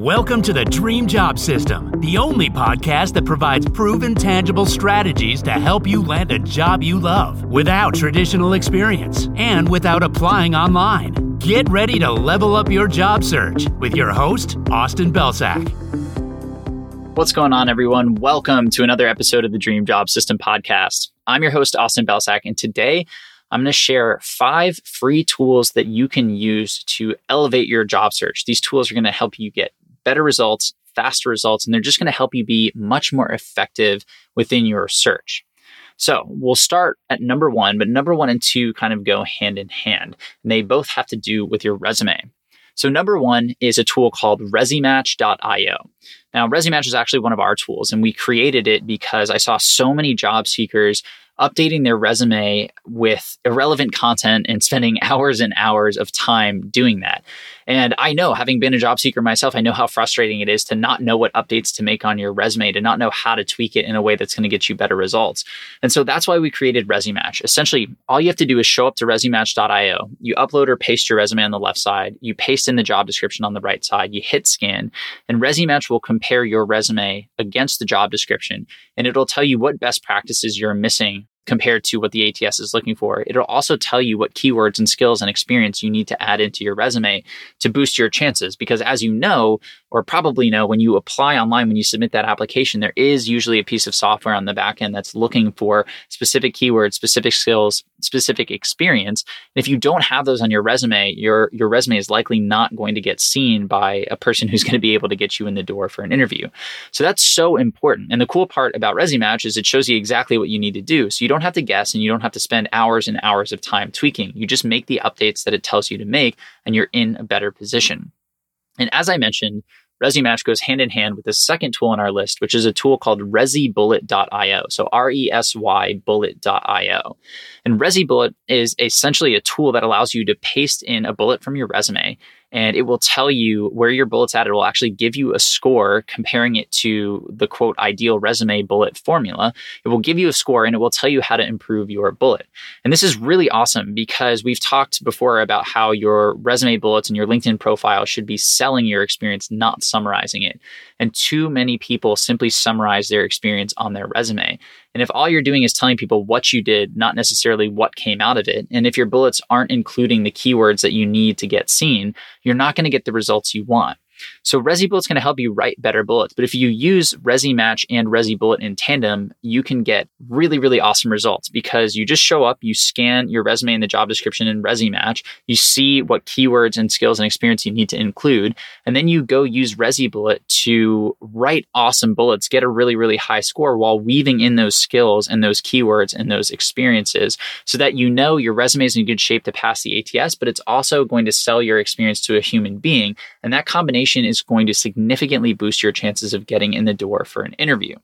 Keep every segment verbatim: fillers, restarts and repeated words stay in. Welcome to the Dream Job System, the only podcast that provides proven, tangible strategies to help you land a job you love without traditional experience and without applying online. Get ready to level up your job search with your host, Austin Belsack. What's going on, everyone? Welcome to another episode of the Dream Job System podcast. I'm your host, Austin Belsack, and today I'm going to share five free tools that you can use to elevate your job search. These tools are going to help you get better results, faster results, and they're just going to help you be much more effective within your search. So we'll start at number one, but number one and two kind of go hand in hand, and they both have to do with your resume. So number one is a tool called Resy Match dot io. Now, ResyMatch is actually one of our tools, and we created it because I saw so many job seekers updating their resume with irrelevant content and spending hours and hours of time doing that. And I know, having been a job seeker myself, I know how frustrating it is to not know what updates to make on your resume, to not know how to tweak it in a way that's going to get you better results. And so that's why we created ResyMatch. Essentially, all you have to do is show up to Resy Match dot io. You upload or paste your resume on the left side. You paste in the job description on the right side. You hit scan, and ResyMatch will compare your resume against the job description, and it'll tell you what best practices you're missing compared to what the A T S is looking for. It'll also tell you what keywords and skills and experience you need to add into your resume to boost your chances. Because as you know, or probably know, when you apply online, when you submit that application, there is usually a piece of software on the back end that's looking for specific keywords, specific skills, specific experience. And if you don't have those on your resume, your, your resume is likely not going to get seen by a person who's going to be able to get you in the door for an interview. So that's so important. And the cool part about ResyMatch is it shows you exactly what you need to do. So you don't have to guess, and you don't have to spend hours and hours of time tweaking. You just make the updates that it tells you to make, and you're in a better position. And as I mentioned, ResyMatch goes hand in hand with the second tool on our list, which is a tool called Resy Bullet dot io. So R E S Y bullet dot io. And ResyBullet is essentially a tool that allows you to paste in a bullet from your resume, and it will tell you where your bullet's at. It will actually give you a score comparing it to the, quote, ideal resume bullet formula. It will give you a score, and it will tell you how to improve your bullet. And this is really awesome because we've talked before about how your resume bullets and your LinkedIn profile should be selling your experience, not summarizing it. And too many people simply summarize their experience on their resume. And if all you're doing is telling people what you did, not necessarily what came out of it, and if your bullets aren't including the keywords that you need to get seen, you're not going to get the results you want. So ResyBullet's going to help you write better bullets. But if you use ResyMatch and ResyBullet in tandem, you can get really, really awesome results because you just show up, you scan your resume and the job description in ResyMatch, you see what keywords and skills and experience you need to include, and then you go use ResyBullet to write awesome bullets, get a really, really high score while weaving in those skills and those keywords and those experiences so that you know your resume is in good shape to pass the A T S, but it's also going to sell your experience to a human being. And that combination is going to significantly boost your chances of getting in the door for an interview.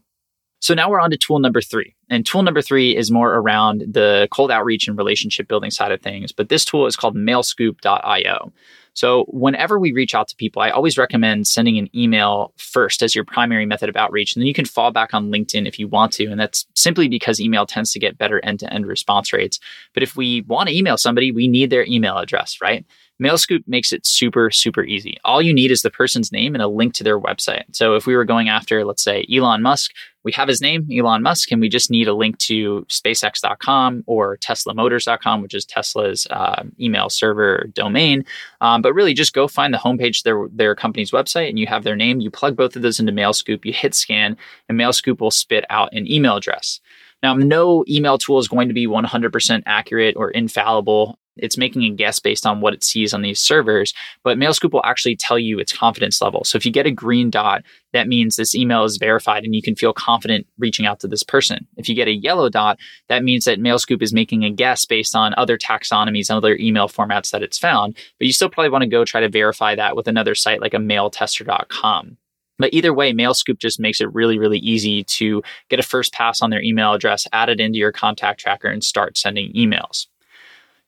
So now we're on to tool number three. And tool number three is more around the cold outreach and relationship building side of things. But this tool is called Mailscoop dot io. So whenever we reach out to people, I always recommend sending an email first as your primary method of outreach. And then you can fall back on LinkedIn if you want to. And that's simply because email tends to get better end-to-end response rates. But if we want to email somebody, we need their email address, right? MailScoop makes it super, super easy. All you need is the person's name and a link to their website. So if we were going after, let's say, Elon Musk, we have his name, Elon Musk, and we just need a link to SpaceX dot com or Tesla Motors dot com, which is Tesla's uh, email server domain. Um, but really, just go find the homepage to their, their company's website, and you have their name. You plug both of those into MailScoop, you hit scan, and MailScoop will spit out an email address. Now, no email tool is going to be one hundred percent accurate or infallible. It's making a guess based on what it sees on these servers, but MailScoop will actually tell you its confidence level. So if you get a green dot, that means this email is verified and you can feel confident reaching out to this person. If you get a yellow dot, that means that MailScoop is making a guess based on other taxonomies and other email formats that it's found, but you still probably want to go try to verify that with another site like a mail tester dot com. But either way, MailScoop just makes it really, really easy to get a first pass on their email address, add it into your contact tracker, and start sending emails.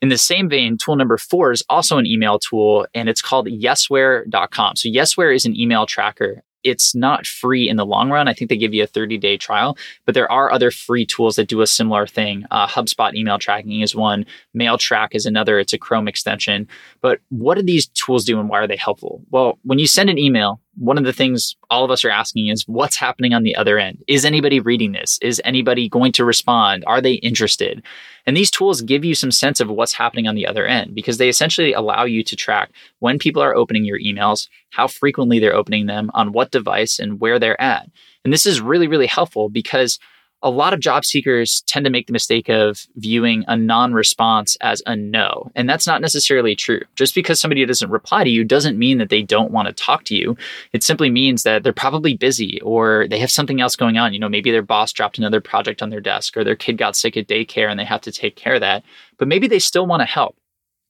In the same vein, tool number four is also an email tool, and it's called Yesware dot com. So Yesware is an email tracker. It's not free in the long run. I think they give you a thirty-day trial, but there are other free tools that do a similar thing. Uh, HubSpot email tracking is one. MailTrack is another. It's a Chrome extension. But what do these tools do, and why are they helpful? Well, when you send an email, one of the things all of us are asking is what's happening on the other end? Is anybody reading this? Is anybody going to respond? Are they interested? And these tools give you some sense of what's happening on the other end because they essentially allow you to track when people are opening your emails, how frequently they're opening them, on what device, and where they're at. And this is really, really helpful because a lot of job seekers tend to make the mistake of viewing a non-response as a no. And that's not necessarily true. Just because somebody doesn't reply to you doesn't mean that they don't want to talk to you. It simply means that they're probably busy or they have something else going on. You know, maybe their boss dropped another project on their desk or their kid got sick at daycare and they have to take care of that. But maybe they still want to help.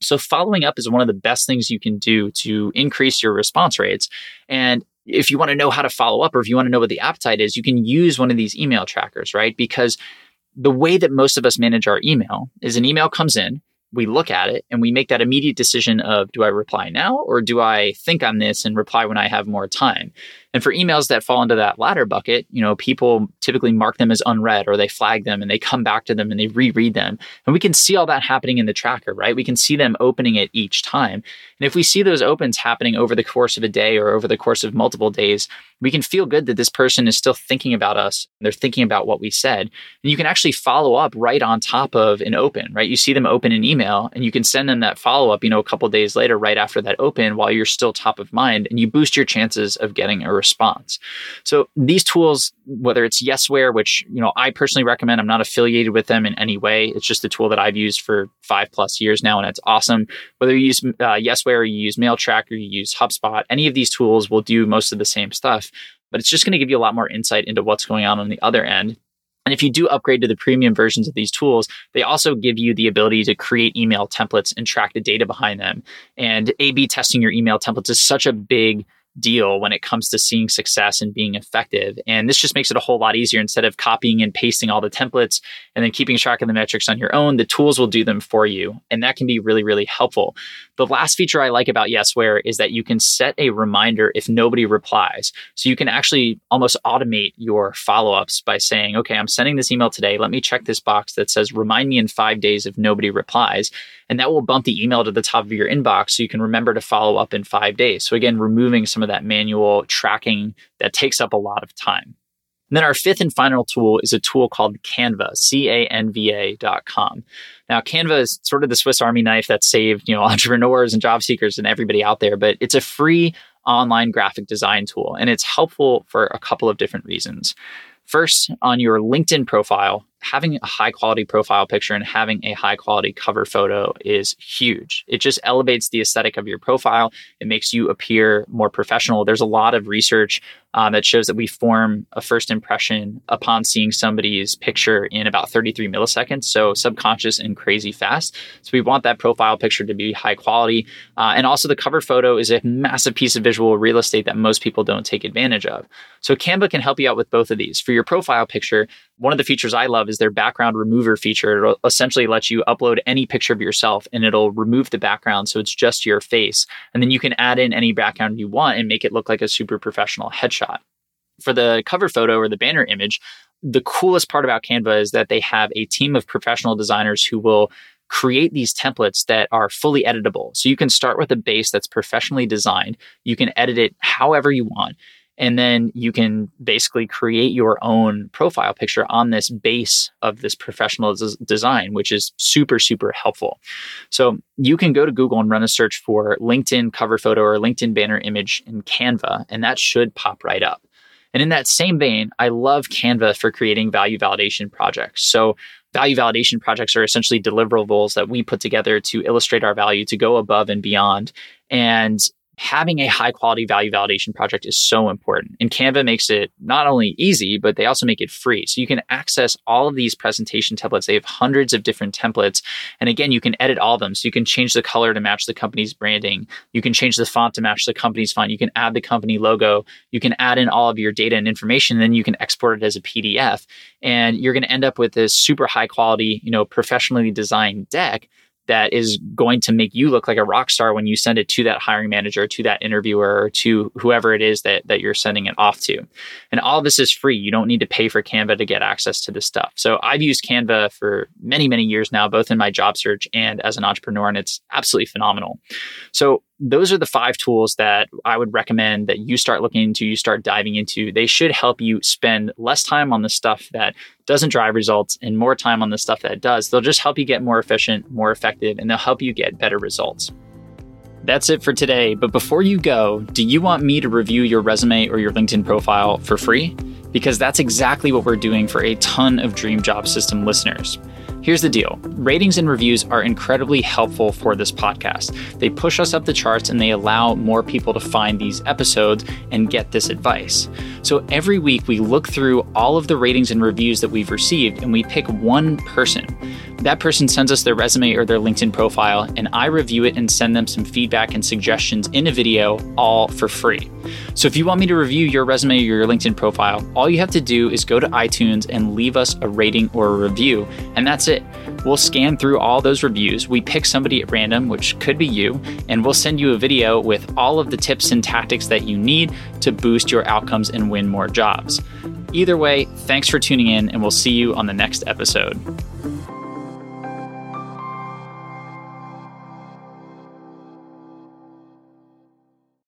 So following up is one of the best things you can do to increase your response rates. And if you want to know how to follow up or if you want to know what the appetite is, you can use one of these email trackers, right? Because the way that most of us manage our email is an email comes in, we look at it, and we make that immediate decision of, do I reply now or do I think on this and reply when I have more time? And for emails that fall into that latter bucket, you know, people typically mark them as unread or they flag them and they come back to them and they reread them. And we can see all that happening in the tracker, right? We can see them opening it each time. And if we see those opens happening over the course of a day or over the course of multiple days, we can feel good that this person is still thinking about us. They're thinking about what we said. And you can actually follow up right on top of an open, right? You see them open an email and you can send them that follow-up, you know, a couple of days later, right after that open while you're still top of mind and you boost your chances of getting a response. So these tools, whether it's Yesware, which, you know, I personally recommend, I'm not affiliated with them in any way. It's just a tool that I've used for five plus years now, and it's awesome. Whether you use uh, Yesware or you use MailTrack or you use HubSpot, any of these tools will do most of the same stuff. But it's just going to give you a lot more insight into what's going on on the other end. And if you do upgrade to the premium versions of these tools, they also give you the ability to create email templates and track the data behind them. And A B testing your email templates is such a big deal when it comes to seeing success and being effective. And this just makes it a whole lot easier. Instead of copying and pasting all the templates and then keeping track of the metrics on your own, the tools will do them for you. And that can be really, really helpful. The last feature I like about Yesware is that you can set a reminder if nobody replies. So you can actually almost automate your follow-ups by saying, okay, I'm sending this email today. Let me check this box that says, remind me in five days if nobody replies. And that will bump the email to the top of your inbox so you can remember to follow up in five days. So again, removing some of that manual tracking that takes up a lot of time. And then our fifth and final tool is a tool called Canva, C A N V A dot com. Now, Canva is sort of the Swiss Army knife that saved, you know, entrepreneurs and job seekers and everybody out there, but it's a free online graphic design tool, and it's helpful for a couple of different reasons. First, on your LinkedIn profile, having a high quality profile picture and having a high quality cover photo is huge. It just elevates the aesthetic of your profile. It makes you appear more professional. There's a lot of research um, that shows that we form a first impression upon seeing somebody's picture in about thirty-three milliseconds. So subconscious and crazy fast. So we want that profile picture to be high quality. Uh, and also the cover photo is a massive piece of visual real estate that most people don't take advantage of. So Canva can help you out with both of these. For your profile picture, one of the features I love is their background remover feature. It'll essentially let you upload any picture of yourself and it'll remove the background so it's just your face. And then you can add in any background you want and make it look like a super professional headshot. For the cover photo or the banner image, the coolest part about Canva is that they have a team of professional designers who will create these templates that are fully editable. So you can start with a base that's professionally designed. You can edit it however you want. And then you can basically create your own profile picture on this base of this professional des- design, which is super, super helpful. So you can go to Google and run a search for LinkedIn cover photo or LinkedIn banner image in Canva, and that should pop right up. And in that same vein, I love Canva for creating value validation projects. So value validation projects are essentially deliverables that we put together to illustrate our value, to go above and beyond. And having a high quality value validation project is so important. And Canva makes it not only easy, but they also make it free. So you can access all of these presentation templates. They have hundreds of different templates. And again, you can edit all of them. So you can change the color to match the company's branding. You can change the font to match the company's font. You can add the company logo. You can add in all of your data and information. And then you can export it as a P D F. And you're going to end up with this super high quality, you know, professionally designed deck that is going to make you look like a rock star when you send it to that hiring manager, to that interviewer, or to whoever it is that, that you're sending it off to. And all this is free. You don't need to pay for Canva to get access to this stuff. So I've used Canva for many, many years now, both in my job search and as an entrepreneur, and it's absolutely phenomenal. So those are the five tools that I would recommend that you start looking into, you start diving into. They should help you spend less time on the stuff that doesn't drive results and more time on the stuff that does. They'll just help you get more efficient, more effective, and they'll help you get better results. That's it for today. But before you go, do you want me to review your resume or your LinkedIn profile for free? Because that's exactly what we're doing for a ton of Dream Job System listeners. Here's the deal. Ratings and reviews are incredibly helpful for this podcast. They push us up the charts and they allow more people to find these episodes and get this advice. So every week we look through all of the ratings and reviews that we've received and we pick one person. That person sends us their resume or their LinkedIn profile and I review it and send them some feedback and suggestions in a video, all for free. So if you want me to review your resume or your LinkedIn profile, all you have to do is go to iTunes and leave us a rating or a review, and that's it. We'll scan through all those reviews. We pick somebody at random, which could be you, and we'll send you a video with all of the tips and tactics that you need to boost your outcomes and win more jobs. Either way, thanks for tuning in, and we'll see you on the next episode.